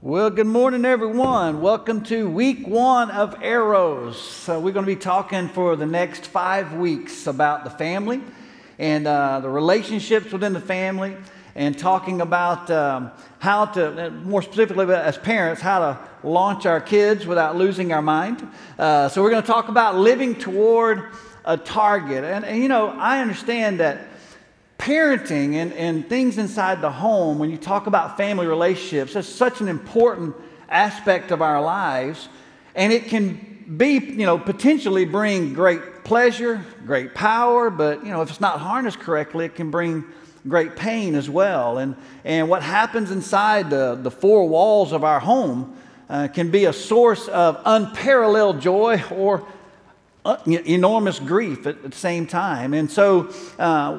Well, good morning, everyone. Welcome to week one of Arrows. So we're going to be talking for the next 5 weeks about the family and the relationships within the family, and talking about how to, more specifically as parents, how to launch our kids without losing our mind. So we're going to talk about living toward a target. And you know, I understand that parenting and things inside the home, when you talk about family relationships, that's such an important aspect of our lives. And it can be, you know, potentially bring great pleasure, great power, but, you know, if it's not harnessed correctly, it can bring great pain as well. And what happens inside the four walls of our home can be a source of unparalleled joy or enormous grief at the same time. And so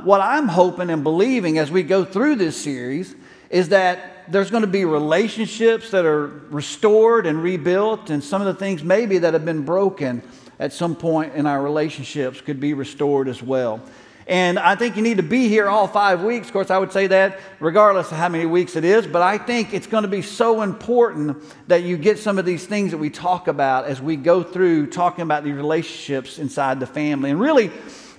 what I'm hoping and believing as we go through this series is that there's going to be relationships that are restored and rebuilt, and some of the things maybe that have been broken at some point in our relationships could be restored as well. And I think you need to be here all 5 weeks. Of course, I would say that regardless of how many weeks it is, but I think it's going to be so important that you get some of these things that we talk about as we go through talking about the relationships inside the family. And really,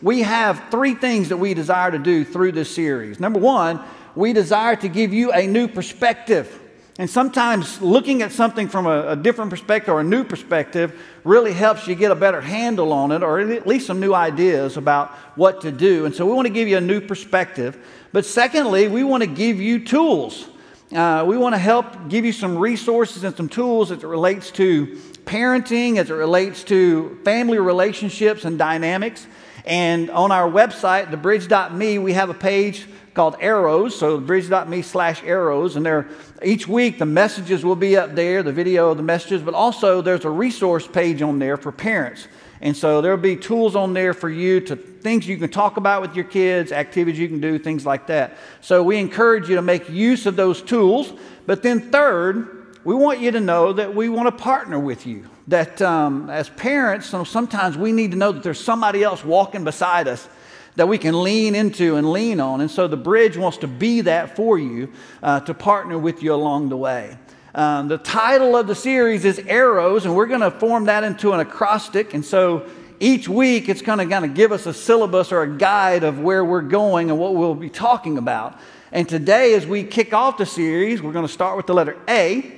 we have three things that we desire to do through this series. Number one, we desire to give you a new perspective. And sometimes looking at something from a different perspective or a new perspective really helps you get a better handle on it, or at least some new ideas about what to do. And so we want to give you a new perspective. But secondly, we want to give you tools. We want to help give you some resources and some tools as it relates to parenting, as it relates to family relationships and dynamics. And on our website, thebridge.me, we have a page called Arrows, so bridge.me/arrows, and there each week the messages will be up there, the video of the messages, but also there's a resource page on there for parents. And so there'll be tools on there for you, to things you can talk about with your kids, activities you can do, things like that. So we encourage you to make use of those tools. But then third, we want you to know that we want to partner with you, that as parents, so sometimes we need to know that there's somebody else walking beside us that we can lean into and lean on. And so the Bridge wants to be that for you, to partner with you along the way. The title of the series is Arrows, and we're going to form that into an acrostic. And so each week it's going to kind of give us a syllabus or a guide of where we're going and what we'll be talking about. And today, as we kick off the series, we're going to start with the letter A,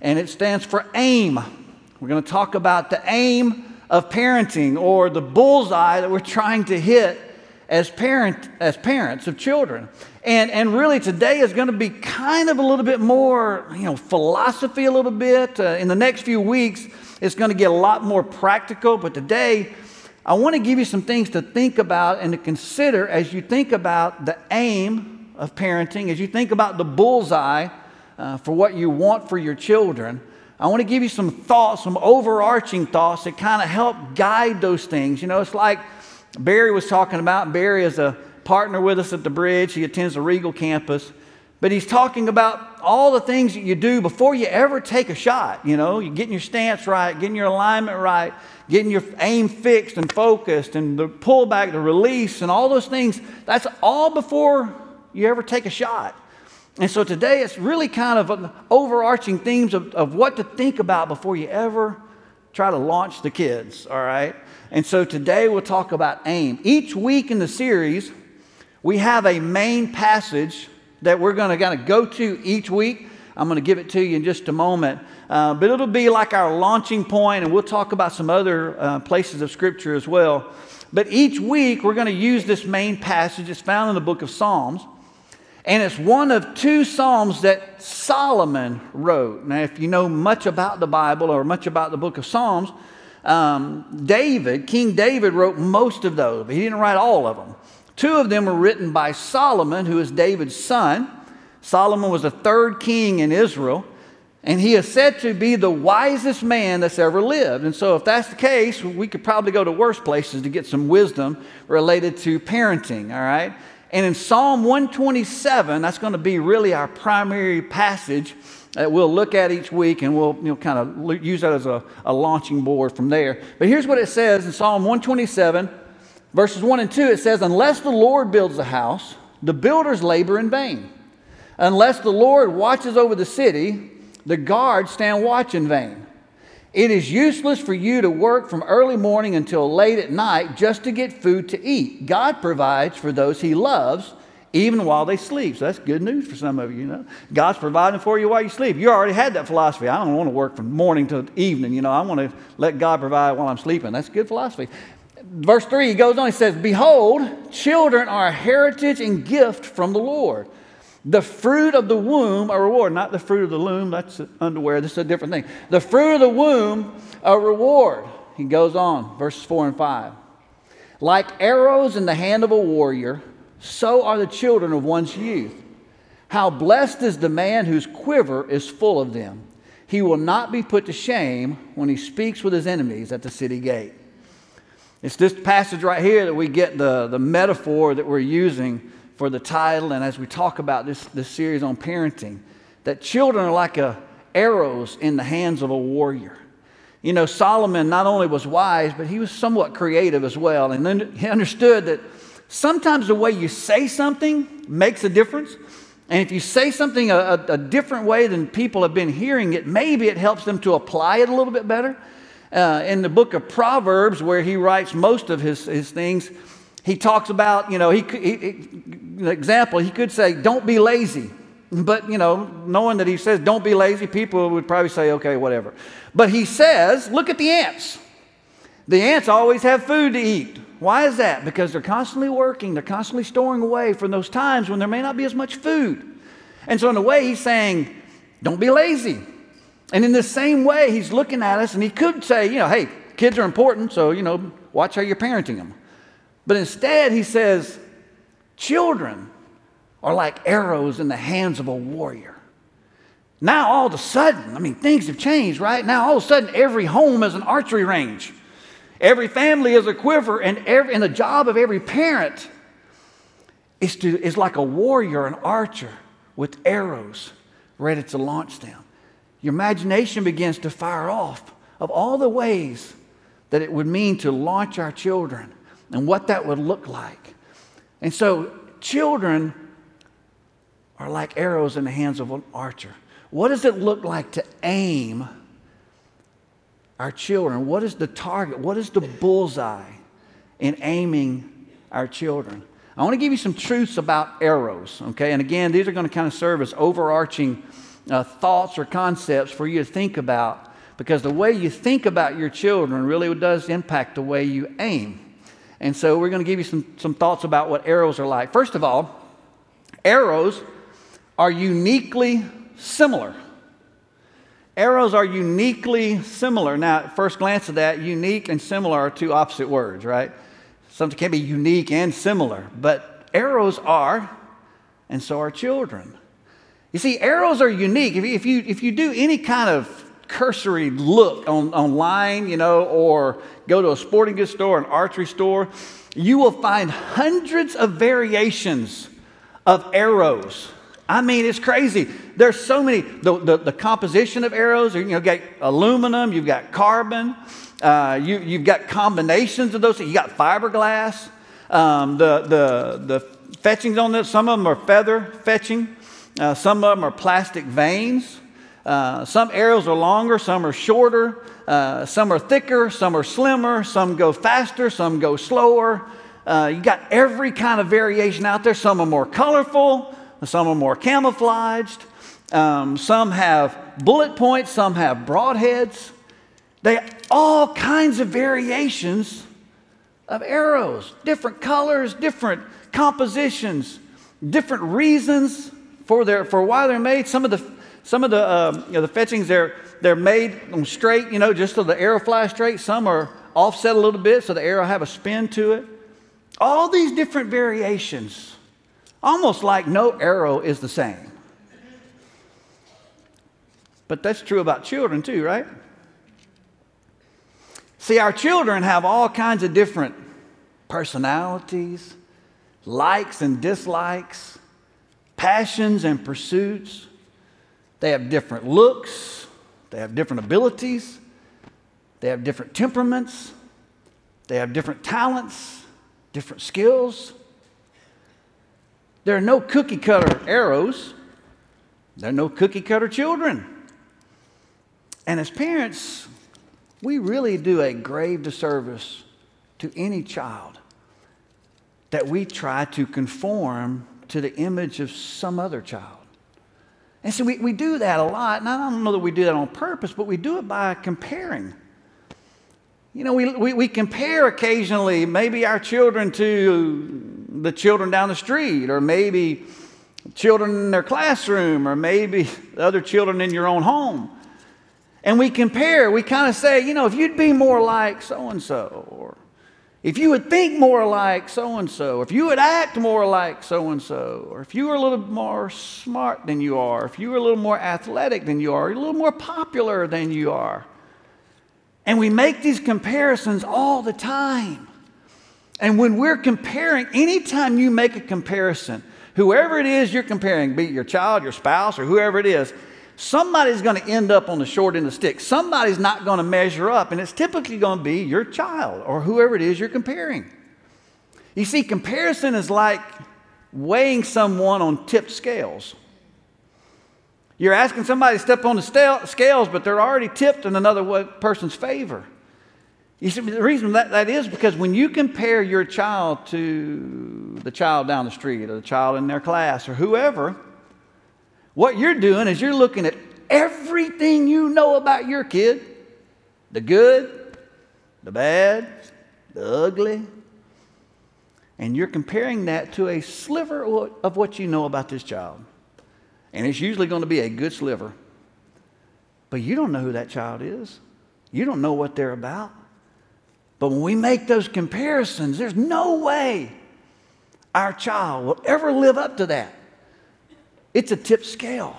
and it stands for aim. We're going to talk about the aim of parenting, or the bullseye that we're trying to hit as parents of children. And really today is going to be kind of a little bit more, you know, philosophy a little bit. In the next few weeks, it's going to get a lot more practical. But today, I want to give you some things to think about and to consider as you think about the aim of parenting, as you think about the bullseye for what you want for your children. I want to give you some thoughts, some overarching thoughts that kind of help guide those things. You know, it's like Barry was talking about. Barry is a partner with us at the Bridge. He attends the Regal campus. But he's talking about all the things that you do before you ever take a shot. You know, you're getting your stance right, getting your alignment right, getting your aim fixed and focused, and the pullback, the release, and all those things. That's all before you ever take a shot. And so today it's really kind of an overarching themes of what to think about before you ever try to launch the kids, all right? And so today we'll talk about aim. Each week in the series, we have a main passage that we're going to kind of go to each week. I'm going to give it to you in just a moment. But it'll be like our launching point, and we'll talk about some other places of Scripture as well. But each week, we're going to use this main passage. It's found in the book of Psalms. And it's one of two Psalms that Solomon wrote. Now, if you know much about the Bible or much about the book of Psalms, King David wrote most of those, but he didn't write all of them. Two of them were written by Solomon, who is David's son. Solomon was the third king in Israel, and he is said to be the wisest man that's ever lived. And so if that's the case, we could probably go to worse places to get some wisdom related to parenting, all right? And in Psalm 127, that's going to be really our primary passage that we'll look at each week, and we'll kind of use that as a launching board from there. But here's what it says in Psalm 127, verses 1 and 2. It says, "Unless the Lord builds the house, the builders labor in vain. Unless the Lord watches over the city, The guards stand watch in vain. It is useless for you to work from early morning until late at night just to get food to eat. God provides for those he loves even while they sleep. So that's good news for some of you, you know. God's providing for you while you sleep. You already had that philosophy. I don't want to work from morning to evening, you know. I want to let God provide while I'm sleeping. That's good philosophy. Verse 3, he goes on, he says, "Behold, children are a heritage and gift from the Lord. The fruit of the womb, a reward." Not the fruit of the loom, that's underwear. This is a different thing. The fruit of the womb, a reward. He goes on, verses 4 and 5. "Like arrows in the hand of a warrior, so are the children of one's youth. How blessed is the man whose quiver is full of them. He will not be put to shame when he speaks with his enemies at the city gate." It's this passage right here that we get the metaphor that we're using for the title, and as we talk about this series on parenting, that children are like arrows in the hands of a warrior. You know, Solomon not only was wise, but he was somewhat creative as well, and then he understood that sometimes the way you say something makes a difference, and if you say something a different way than people have been hearing it, maybe it helps them to apply it a little bit better. In the book of Proverbs, where he writes most of his things, he talks about, you know, an example, he could say, "Don't be lazy." But, you know, knowing that he says, "Don't be lazy," people would probably say, "Okay, whatever." But he says, "Look at the ants. The ants always have food to eat." Why is that? Because they're constantly working. They're constantly storing away from those times when there may not be as much food. And so in a way, he's saying, don't be lazy. And in the same way, he's looking at us, and he could say, you know, hey, kids are important, so, you know, watch how you're parenting them. But instead, he says, children are like arrows in the hands of a warrior. Now, all of a sudden, I mean, things have changed, right? Now, all of a sudden, every home is an archery range. Every family is a quiver, and the job of every parent is like a warrior, an archer with arrows ready to launch them. Your imagination begins to fire off of all the ways that it would mean to launch our children and what that would look like. And so children are like arrows in the hands of an archer. What does it look like to aim our children? What is the target? What is the bullseye in aiming our children? I want to give you some truths about arrows, okay? And again, these are going to kind of serve as overarching thoughts or concepts for you to think about, because the way you think about your children really does impact the way you aim. And so we're going to give you some thoughts about what arrows are like. First of all, arrows are uniquely similar. Arrows are uniquely similar. Now, at first glance of that, unique and similar are two opposite words, right? Something can be unique and similar, but arrows are, and so are children. You see, arrows are unique. If you do any kind of cursory look online, you know, or go to a sporting goods store, an archery store, you will find hundreds of variations of arrows. I mean, it's crazy. There's so many. The composition of arrows, you know, you've got aluminum, you've got carbon, you've got combinations of those. You got fiberglass. The fetchings on this, some of them are feather fetching. Some of them are plastic veins. Some arrows are longer, some are shorter. Some are thicker, some are slimmer. Some go faster, some go slower. You got every kind of variation out there. Some are more colorful. Some are more camouflaged. Some have bullet points. Some have broadheads. They have all kinds of variations of arrows, different colors, different compositions, different reasons for why they're made. Some of the fetchings they're made straight, you know, just so the arrow flies straight. Some are offset a little bit so the arrow have a spin to it. All these different variations. Almost like no arrow is the same. But that's true about children too, right? See, our children have all kinds of different personalities, likes and dislikes, passions and pursuits. They have different looks. They have different abilities. They have different temperaments. They have different talents, different skills. There are no cookie-cutter arrows. There are no cookie-cutter children. And as parents, we really do a grave disservice to any child that we try to conform to the image of some other child. And so we do that a lot, and I don't know that we do that on purpose, but we do it by comparing. You know, we compare occasionally maybe our children to the children down the street, or maybe children in their classroom, or maybe other children in your own home. And we compare, we kind of say, you know, if you'd be more like so-and-so, or if you would think more like so-and-so, if you would act more like so-and-so, or if you were a little more smart than you are, if you were a little more athletic than you are, a little more popular than you are. And we make these comparisons all the time. And when we're comparing, anytime you make a comparison, whoever it is you're comparing, be it your child, your spouse, or whoever it is, somebody's going to end up on the short end of the stick. Somebody's not going to measure up, and it's typically going to be your child or whoever it is you're comparing. You see, comparison is like weighing someone on tipped scales. You're asking somebody to step on the scales, but they're already tipped in another person's favor. You see, the reason that is because when you compare your child to the child down the street or the child in their class or whoever, what you're doing is you're looking at everything you know about your kid, the good, the bad, the ugly, and you're comparing that to a sliver of what you know about this child. And it's usually going to be a good sliver. But you don't know who that child is. You don't know what they're about. But when we make those comparisons, there's no way our child will ever live up to that. It's a tipped scale.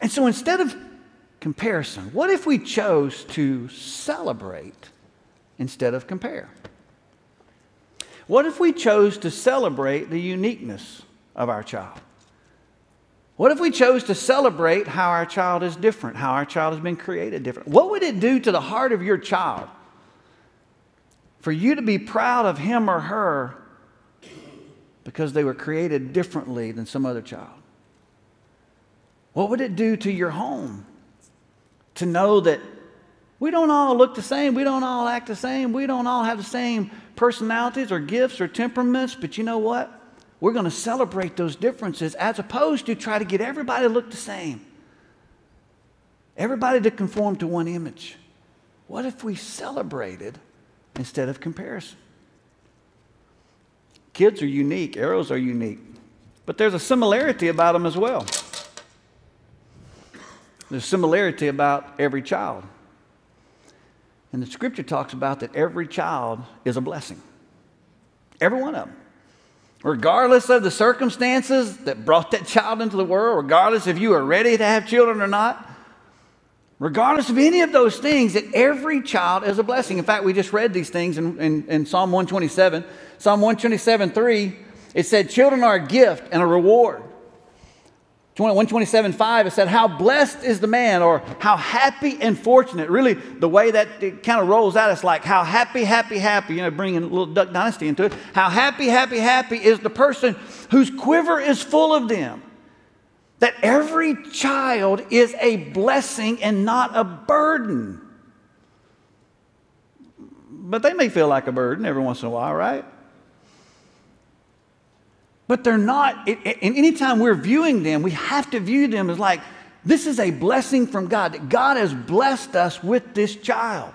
And so instead of comparison, what if we chose to celebrate instead of compare? What if we chose to celebrate the uniqueness of our child? What if we chose to celebrate how our child is different, how our child has been created different? What would it do to the heart of your child for you to be proud of him or her because they were created differently than some other child? What would it do to your home to know that we don't all look the same, we don't all act the same, we don't all have the same personalities or gifts or temperaments, but you know what? We're going to celebrate those differences as opposed to try to get everybody to look the same, everybody to conform to one image. What if we celebrated instead of comparison? Kids are unique. Arrows are unique. But there's a similarity about them as well. There's similarity about every child. And the scripture talks about that every child is a blessing. Every one of them. Regardless of the circumstances that brought that child into the world, regardless if you are ready to have children or not, regardless of any of those things, that every child is a blessing. In fact, we just read these things in Psalm 127. Psalm 127:3, it said, children are a gift and a reward. 127:5, it said, how blessed is the man, or how happy and fortunate. Really, the way that it kind of rolls out, it's like how happy, happy, happy, you know, bringing a little Duck Dynasty into it. How happy, happy, happy is the person whose quiver is full of them. That every child is a blessing and not a burden. But they may feel like a burden every once in a while, right? But they're not. And anytime we're viewing them, we have to view them as like, this is a blessing from God, that God has blessed us with this child.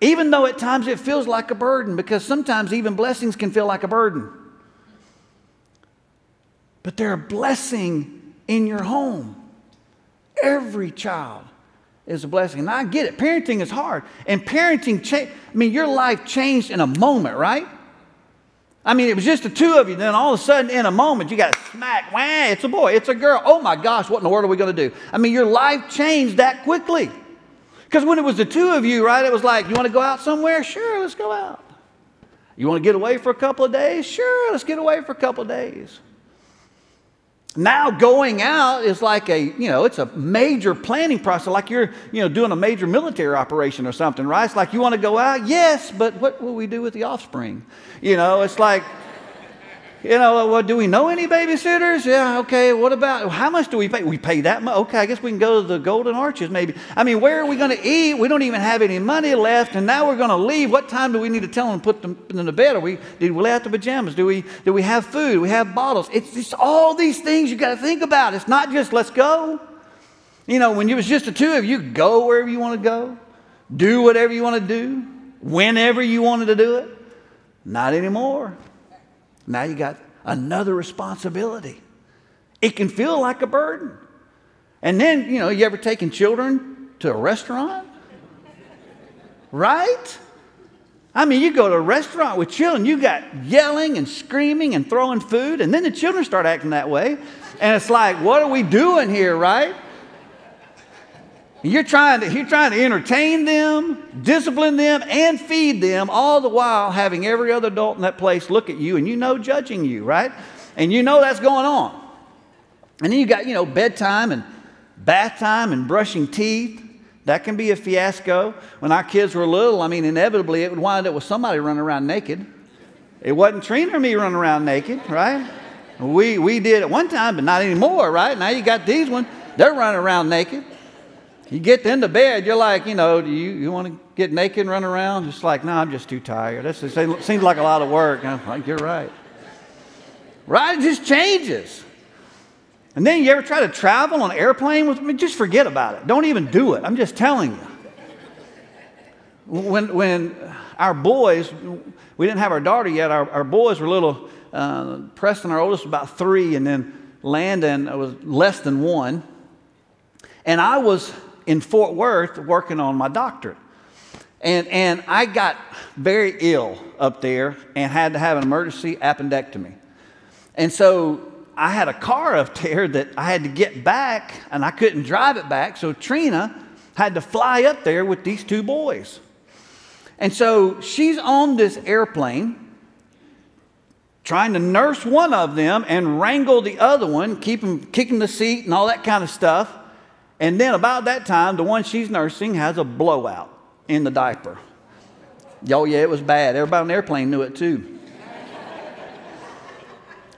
Even though at times it feels like a burden, because sometimes even blessings can feel like a burden. But they're a blessing in your home. Every child is a blessing. And I get it. Parenting is hard. And parenting, your life changed in a moment, right? I mean, it was just the two of you. Then all of a sudden, in a moment, you got a smack. Wah, it's a boy. It's a girl. Oh, my gosh, what in the world are we going to do? I mean, your life changed that quickly. Because when it was the two of you, right, it was like, you want to go out somewhere? Sure, let's go out. You want to get away for a couple of days? Sure, let's get away for a couple of days. Now going out is like it's a major planning process, like you're, doing a major military operation or something, right? It's like, you want to go out? Yes, but what will we do with the offspring? It's like, You know, well, do we know any babysitters? Yeah, okay, what about, how much do we pay? We pay that much? Okay, I guess we can go to the Golden Arches maybe. I mean, where are we going to eat? We don't even have any money left, and now we're going to leave. What time do we need to tell them to put them in the bed? Do we lay out the pajamas? Do we have food? Do we have bottles? It's all these things you got to think about. It's not just let's go. You know, when it was just the two of you, go wherever you want to go, do whatever you want to do, whenever you wanted to do it. Not anymore. Now you got another responsibility. It can feel like a burden. And then, you know, you ever taken children to a restaurant? Right? I mean, you go to a restaurant with children, you got yelling and screaming and throwing food, and then the children start acting that way. And it's like, what are we doing here, right? You're trying to entertain them, discipline them, and feed them, all the while having every other adult in that place look at you and, you know, judging you, right? And you know that's going on. And then you got, you know, bedtime and bath time and brushing teeth. That can be a fiasco. When our kids were little, I mean, inevitably it would wind up with somebody running around naked. It wasn't Trina or me running around naked, right? We did at one time, but not anymore, right? Now you got these ones, they're running around naked. You get into bed, you're like, you know, do you want to get naked and run around? It's like, no, I'm just too tired. That seems like a lot of work. And I'm like, you're right. Right? It just changes. And then you ever try to travel on an airplane with me? Just forget about it. Don't even do it. I'm just telling you. When our boys, we didn't have our daughter yet. Our boys were little. Preston, our oldest, was about 3, and then Landon was less than 1. And I was in Fort Worth working on my doctorate. And I got very ill up there and had to have an emergency appendectomy. And so I had a car up there that I had to get back, and I couldn't drive it back. So Trina had to fly up there with these 2 boys. And so she's on this airplane trying to nurse one of them and wrangle the other one, keep him kicking the seat and all that kind of stuff. And then about that time, the one she's nursing has a blowout in the diaper. Oh, yeah, it was bad. Everybody on the airplane knew it, too.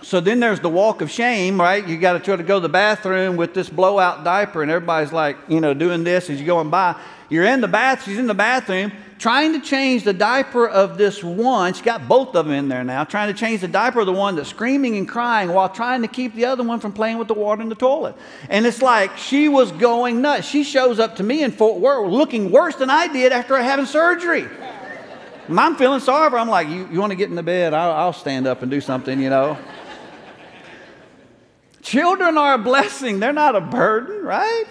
So then there's the walk of shame, right? You got to try to go to the bathroom with this blowout diaper, and everybody's like, you know, doing this as you're going by. You're in the bath. She's in the bathroom trying to change the diaper of this one. She's got both of them in there now, trying to change the diaper of the one that's screaming and crying while trying to keep the other one from playing with the water in the toilet. And it's like she was going nuts. She shows up to me in Fort Worth looking worse than I did after having surgery. And I'm feeling sorry for her. I'm like, you want to get in the bed? I'll stand up and do something, you know. Children are a blessing. They're not a burden, right?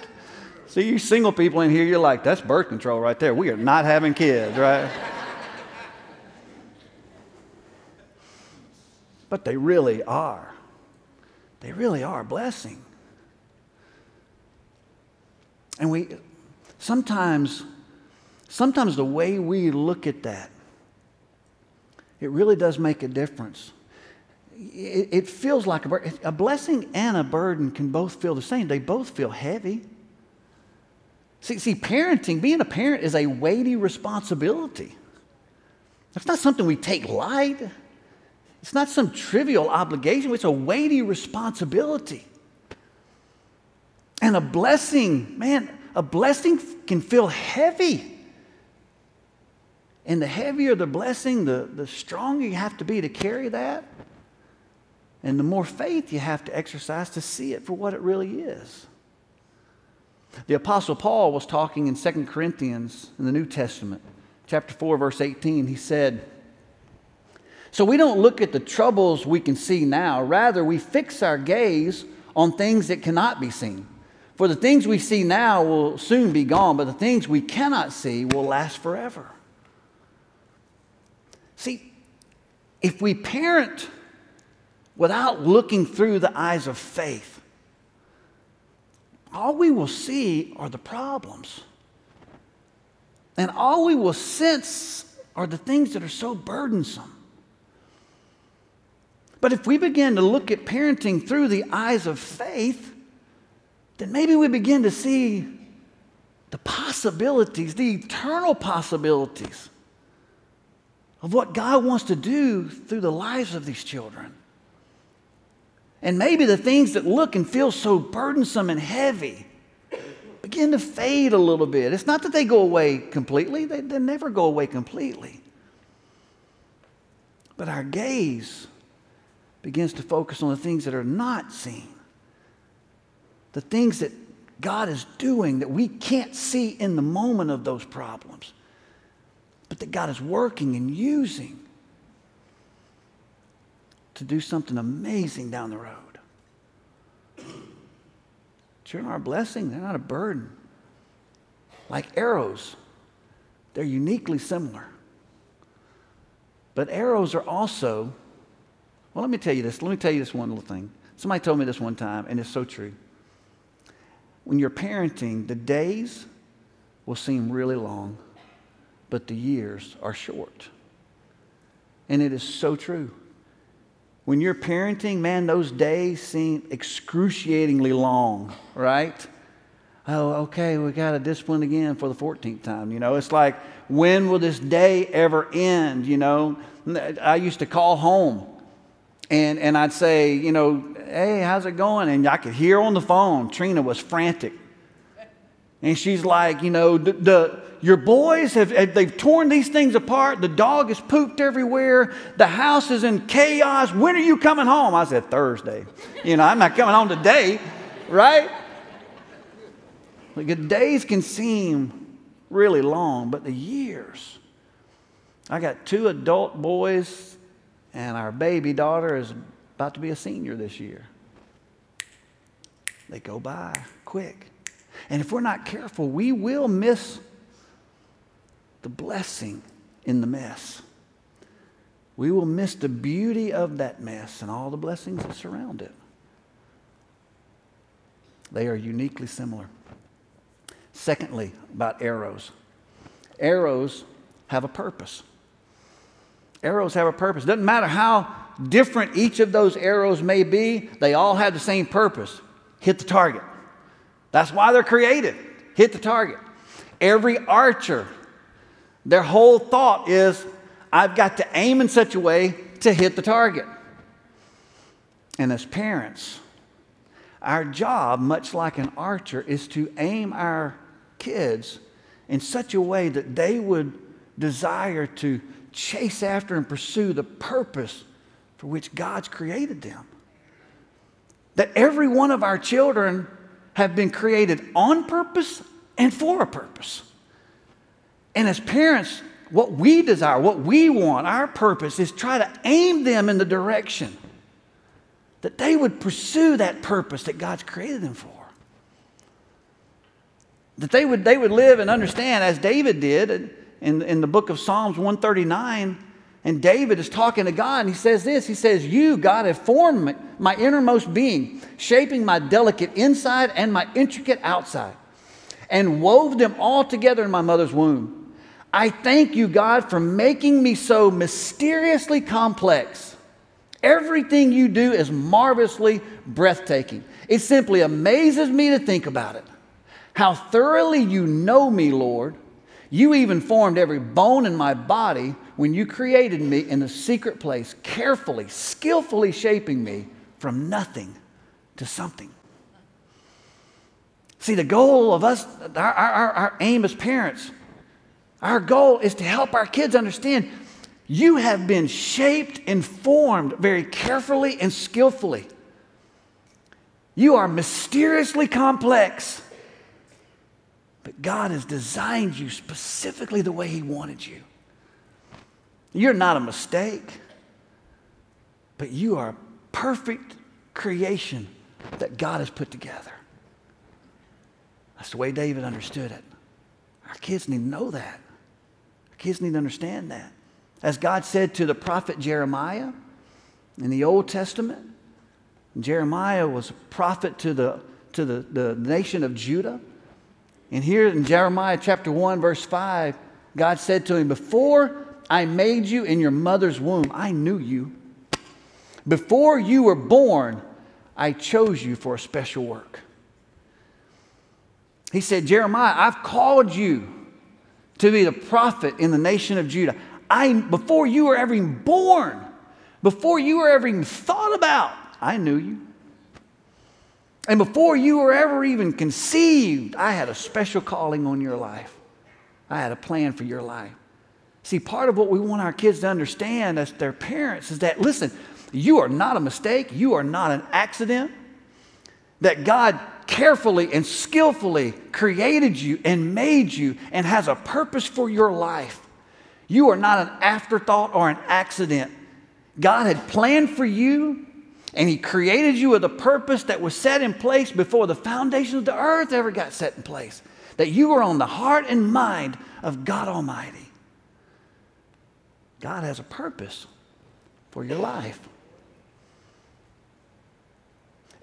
So you single people in here, you're like, that's birth control right there. We are not having kids, right? But they really are. They really are a blessing. And we sometimes the way we look at that, it really does make a difference. It feels like a burden. A blessing and a burden can both feel the same. They both feel heavy. See, parenting, being a parent is a weighty responsibility. It's not something we take light. It's not some trivial obligation. It's a weighty responsibility. And a blessing, man, a blessing can feel heavy. And the heavier the blessing, the stronger you have to be to carry that. And the more faith you have to exercise to see it for what it really is. The Apostle Paul was talking in 2 Corinthians in the New Testament, chapter 4, verse 18. He said, "So we don't look at the troubles we can see now. Rather, we fix our gaze on things that cannot be seen. For the things we see now will soon be gone, but the things we cannot see will last forever." See, if we parent without looking through the eyes of faith, all we will see are the problems. And all we will sense are the things that are so burdensome. But if we begin to look at parenting through the eyes of faith, then maybe we begin to see the possibilities, the eternal possibilities of what God wants to do through the lives of these children. And maybe the things that look and feel so burdensome and heavy begin to fade a little bit. It's not that they go away completely. They never go away completely. But our gaze begins to focus on the things that are not seen. The things that God is doing that we can't see in the moment of those problems, but that God is working and using to do something amazing down the road. Children are a blessing. They're not a burden. Like arrows, they're uniquely similar. But arrows are also, well, let me tell you this. Let me tell you this one little thing. Somebody told me this one time, and it's so true. When you're parenting, the days will seem really long, but the years are short. And it is so true. When you're parenting, man, those days seem excruciatingly long, right? Oh, okay, we got to discipline again for the 14th time. You know, it's like, when will this day ever end? You know, I used to call home. And I'd say, you know, hey, how's it going? And I could hear on the phone, Trina was frantic. And she's like, you know, your boys, they've torn these things apart. The dog has pooped everywhere. The house is in chaos. When are you coming home? I said, Thursday. You know, I'm not coming home today, right? Like, the days can seem really long, but the years. I got two adult boys. And our baby daughter is about to be a senior this year. They go by quick. And if we're not careful, we will miss the blessing in the mess. We will miss the beauty of that mess and all the blessings that surround it. They are uniquely similar. Secondly, about arrows. Arrows have a purpose. Arrows have a purpose. Doesn't matter how different each of those arrows may be, they all have the same purpose. Hit the target. That's why they're created. Hit the target. Every archer, their whole thought is, I've got to aim in such a way to hit the target. And as parents, our job, much like an archer, is to aim our kids in such a way that they would desire to chase after and pursue the purpose for which God's created them. That every one of our children have been created on purpose and for a purpose. And as parents, what we desire, what we want, our purpose is try to aim them in the direction that they would pursue that purpose that God's created them for. That they would live and understand, as David did, in the book of Psalms 139, and David is talking to God, and he says this. He says, you, God, have formed my innermost being, shaping my delicate inside and my intricate outside, and wove them all together in my mother's womb. I thank you, God, for making me so mysteriously complex. Everything you do is marvelously breathtaking. It simply amazes me to think about it. How thoroughly you know me, Lord. You even formed every bone in my body when you created me in the secret place, carefully, skillfully shaping me from nothing to something. See, the goal of us, our aim as parents, our goal is to help our kids understand you have been shaped and formed very carefully and skillfully. You are mysteriously complex. But God has designed you specifically the way He wanted you. You're not a mistake, but you are a perfect creation that God has put together. That's the way David understood it. Our kids need to know that. Our kids need to understand that. As God said to the prophet Jeremiah in the Old Testament, Jeremiah was a prophet to the nation of Judah. And here in Jeremiah chapter 1, verse 5, God said to him, before I made you in your mother's womb, I knew you. Before you were born, I chose you for a special work. He said, Jeremiah, I've called you to be the prophet in the nation of Judah. Before you were ever born, before you were ever even thought about, I knew you. And before you were ever even conceived, I had a special calling on your life. I had a plan for your life. See, part of what we want our kids to understand as their parents is that, listen, you are not a mistake. You are not an accident. That God carefully and skillfully created you and made you and has a purpose for your life. You are not an afterthought or an accident. God had planned for you, and He created you with a purpose that was set in place before the foundations of the earth ever got set in place. That you were on the heart and mind of God Almighty. God has a purpose for your life.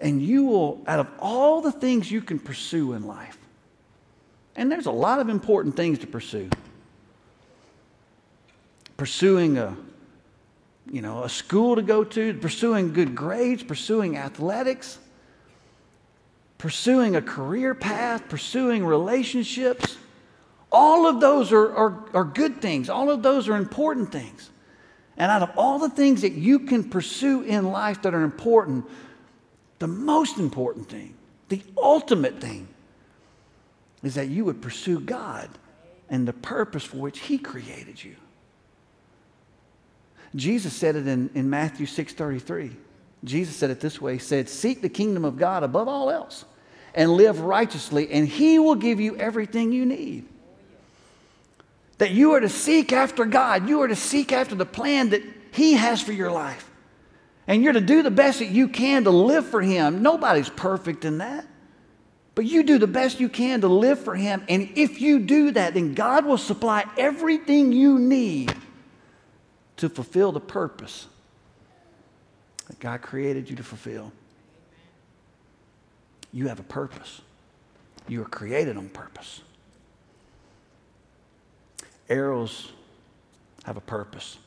And you will, out of all the things you can pursue in life, and there's a lot of important things to pursue. Pursuing a school to go to, pursuing good grades, pursuing athletics, pursuing a career path, pursuing relationships. All of those are good things. All of those are important things. And out of all the things that you can pursue in life that are important, the most important thing, the ultimate thing, is that you would pursue God and the purpose for which He created you. Jesus said it in Matthew 6:33. Jesus said it this way. He said, "Seek the kingdom of God above all else and live righteously, and He will give you everything you need." That you are to seek after God. You are to seek after the plan that He has for your life. And you're to do the best that you can to live for Him. Nobody's perfect in that. But you do the best you can to live for Him. And if you do that, then God will supply everything you need to fulfill the purpose that God created you to fulfill. You have a purpose. You are created on purpose. Arrows have a purpose.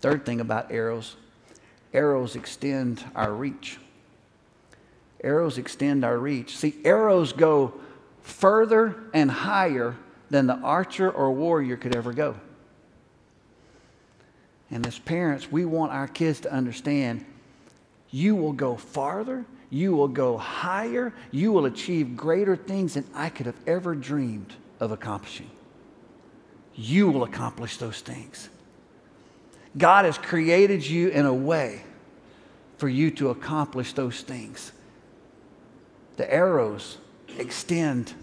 Third thing about arrows, arrows extend our reach. Arrows extend our reach. See, arrows go further and higher than the archer or warrior could ever go. And as parents, we want our kids to understand you will go farther, you will go higher, you will achieve greater things than I could have ever dreamed of accomplishing. You will accomplish those things. God has created you in a way for you to accomplish those things. The arrows extend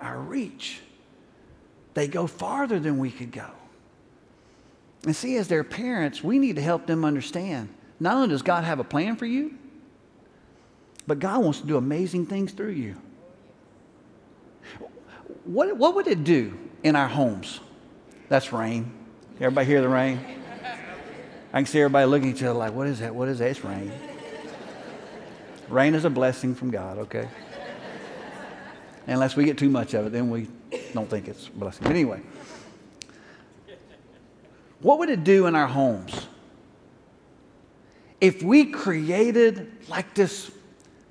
our reach. They go farther than we could go. And see, as their parents, we need to help them understand, not only does God have a plan for you, but God wants to do amazing things through you. What would it do in our homes? That's rain. Everybody hear the rain? I can see everybody looking at each other like, what is that? What is that? It's rain. Rain is a blessing from God, okay? Unless we get too much of it, then we don't think it's a blessing. But anyway, what would it do in our homes if we created like this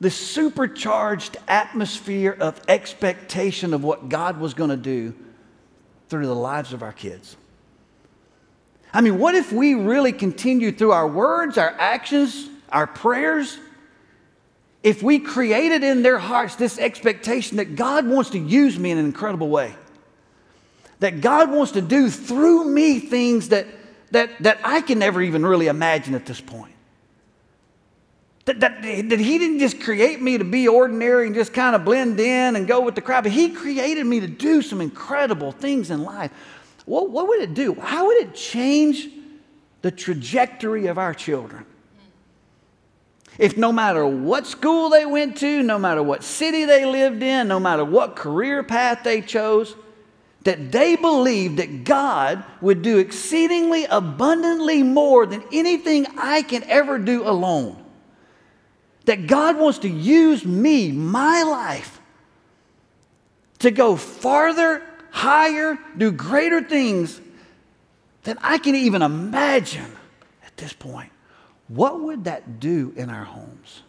supercharged atmosphere of expectation of what God was going to do through the lives of our kids? I mean, what if we really continued through our words, our actions, our prayers, if we created in their hearts this expectation that God wants to use me in an incredible way? That God wants to do through me things that I can never even really imagine at this point. That He didn't just create me to be ordinary and just kind of blend in and go with the crowd, but He created me to do some incredible things in life. What would it do? How would it change the trajectory of our children? If no matter what school they went to, no matter what city they lived in, no matter what career path they chose, that they believed that God would do exceedingly abundantly more than anything I can ever do alone. That God wants to use me, my life, to go farther, higher, do greater things than I can even imagine at this point. What would that do in our homes?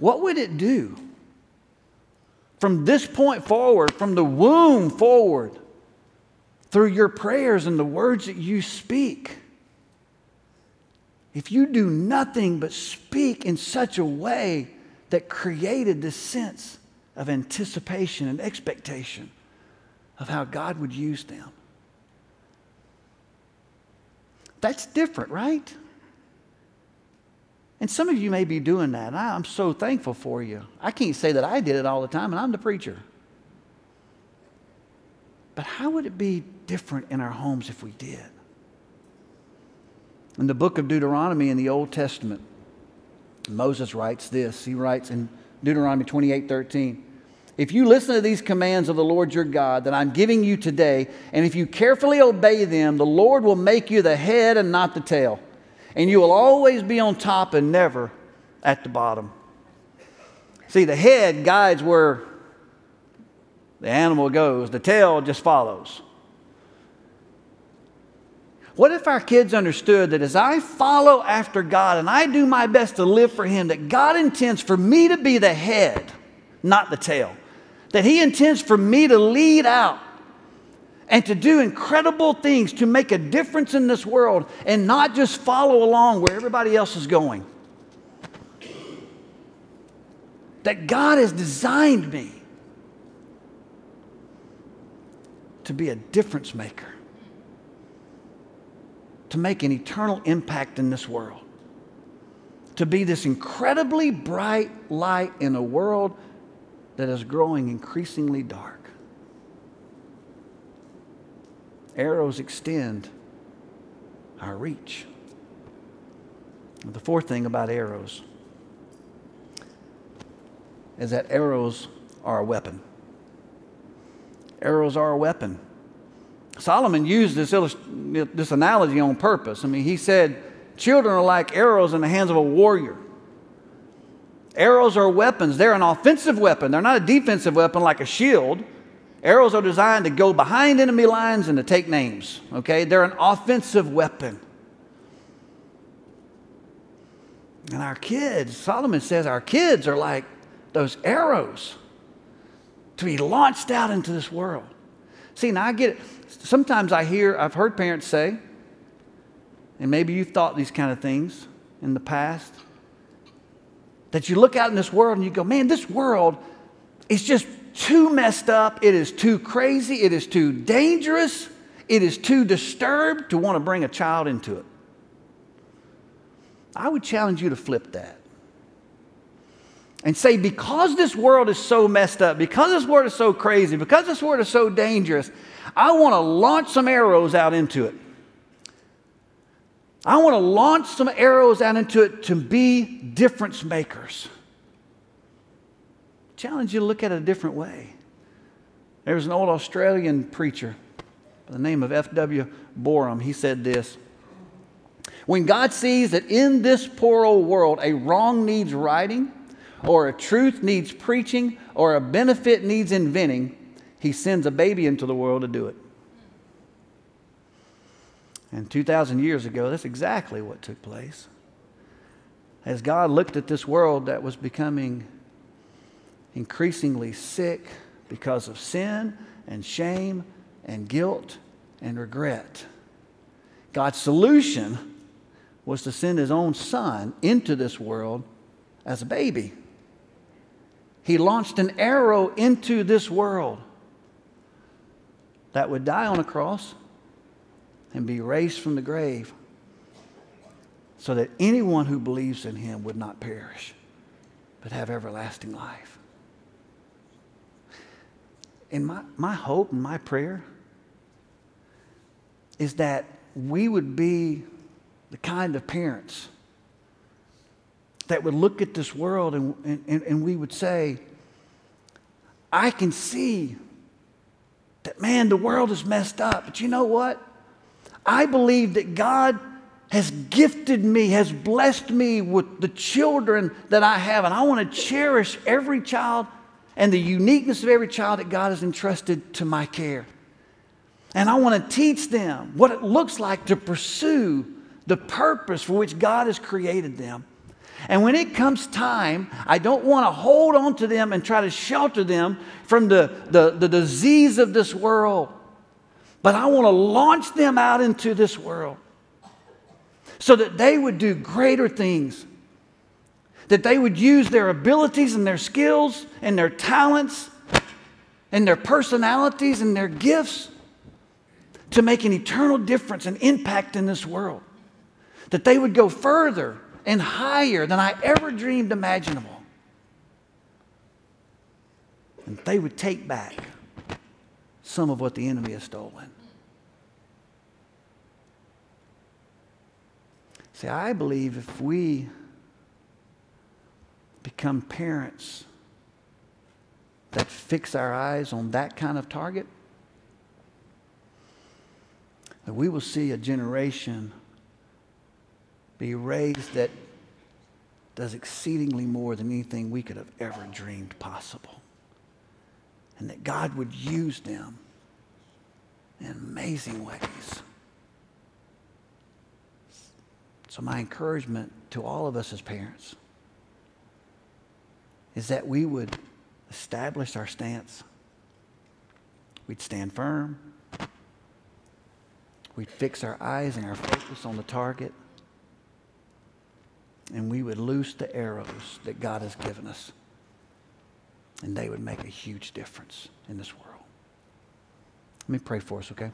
What would it do? From this point forward, from the womb forward, through your prayers and the words that you speak, If you do nothing but speak in such a way that created this sense of anticipation and expectation of how God would use them. That's different, right? And some of you may be doing that. I'm so thankful for you. I can't say that I did it all the time, and I'm the preacher. But how would it be different in our homes if we did? In the book of Deuteronomy in the Old Testament, Moses writes this. He writes in Deuteronomy 28:13, "If you listen to these commands of the Lord your God that I'm giving you today, and if you carefully obey them, the Lord will make you the head and not the tail. And you will always be on top and never at the bottom." See, the head guides where the animal goes. The tail just follows. What if our kids understood that as I follow after God and I do my best to live for Him, that God intends for me to be the head, not the tail. That He intends for me to lead out and to do incredible things to make a difference in this world and not just follow along where everybody else is going. That God has designed me to be a difference maker, to make an eternal impact in this world, to be this incredibly bright light in a world that is growing increasingly dark. Arrows extend our reach. And the fourth thing about arrows is that arrows are a weapon. Arrows are a weapon. Solomon used this analogy on purpose. I mean, he said, children are like arrows in the hands of a warrior. Arrows are weapons. They're an offensive weapon. They're not a defensive weapon like a shield. Arrows are designed to go behind enemy lines and to take names, okay? They're an offensive weapon. And our kids, Solomon says, our kids are like those arrows to be launched out into this world. See, now I get it. Sometimes I've heard parents say, and maybe you've thought these kind of things in the past, that you look out in this world and you go, man, this world is just too messed up, it is too crazy, it is too dangerous, it is too disturbed to want to bring a child into it. I would challenge you to flip that and say, because this world is so messed up, because this world is so crazy, because this world is so dangerous, I want to launch some arrows out into it. I want to launch some arrows out into it to be difference makers. Challenge you to look at it a different way. There was an old Australian preacher by the name of F.W. Borum. He said this: "When God sees that in this poor old world a wrong needs righting, or a truth needs preaching, or a benefit needs inventing, He sends a baby into the world to do it." And 2,000 years ago, that's exactly what took place. As God looked at this world that was becoming increasingly sick because of sin and shame and guilt and regret, God's solution was to send His own Son into this world as a baby. He launched an arrow into this world that would die on a cross and be raised from the grave so that anyone who believes in Him would not perish but have everlasting life. And my hope and my prayer is that we would be the kind of parents that would look at this world and we would say, I can see that, man, the world is messed up. But you know what? I believe that God has gifted me, has blessed me with the children that I have. And I want to cherish every child and the uniqueness of every child that God has entrusted to my care. And I want to teach them what it looks like to pursue the purpose for which God has created them. And when it comes time, I don't want to hold on to them and try to shelter them from the disease of this world. But I want to launch them out into this world. so that they would do greater things, that they would use their abilities and their skills and their talents and their personalities and their gifts to make an eternal difference and impact in this world, that they would go further and higher than I ever dreamed imaginable, and they would take back some of what the enemy has stolen. See, I believe if we become parents that fix our eyes on that kind of target, that we will see a generation be raised that does exceedingly more than anything we could have ever dreamed possible. And that God would use them in amazing ways. So my encouragement to all of us as parents is that we would establish our stance. We'd stand firm. We'd fix our eyes and our focus on the target. And we would loose the arrows that God has given us. And they would make a huge difference in this world. Let me pray for us, okay?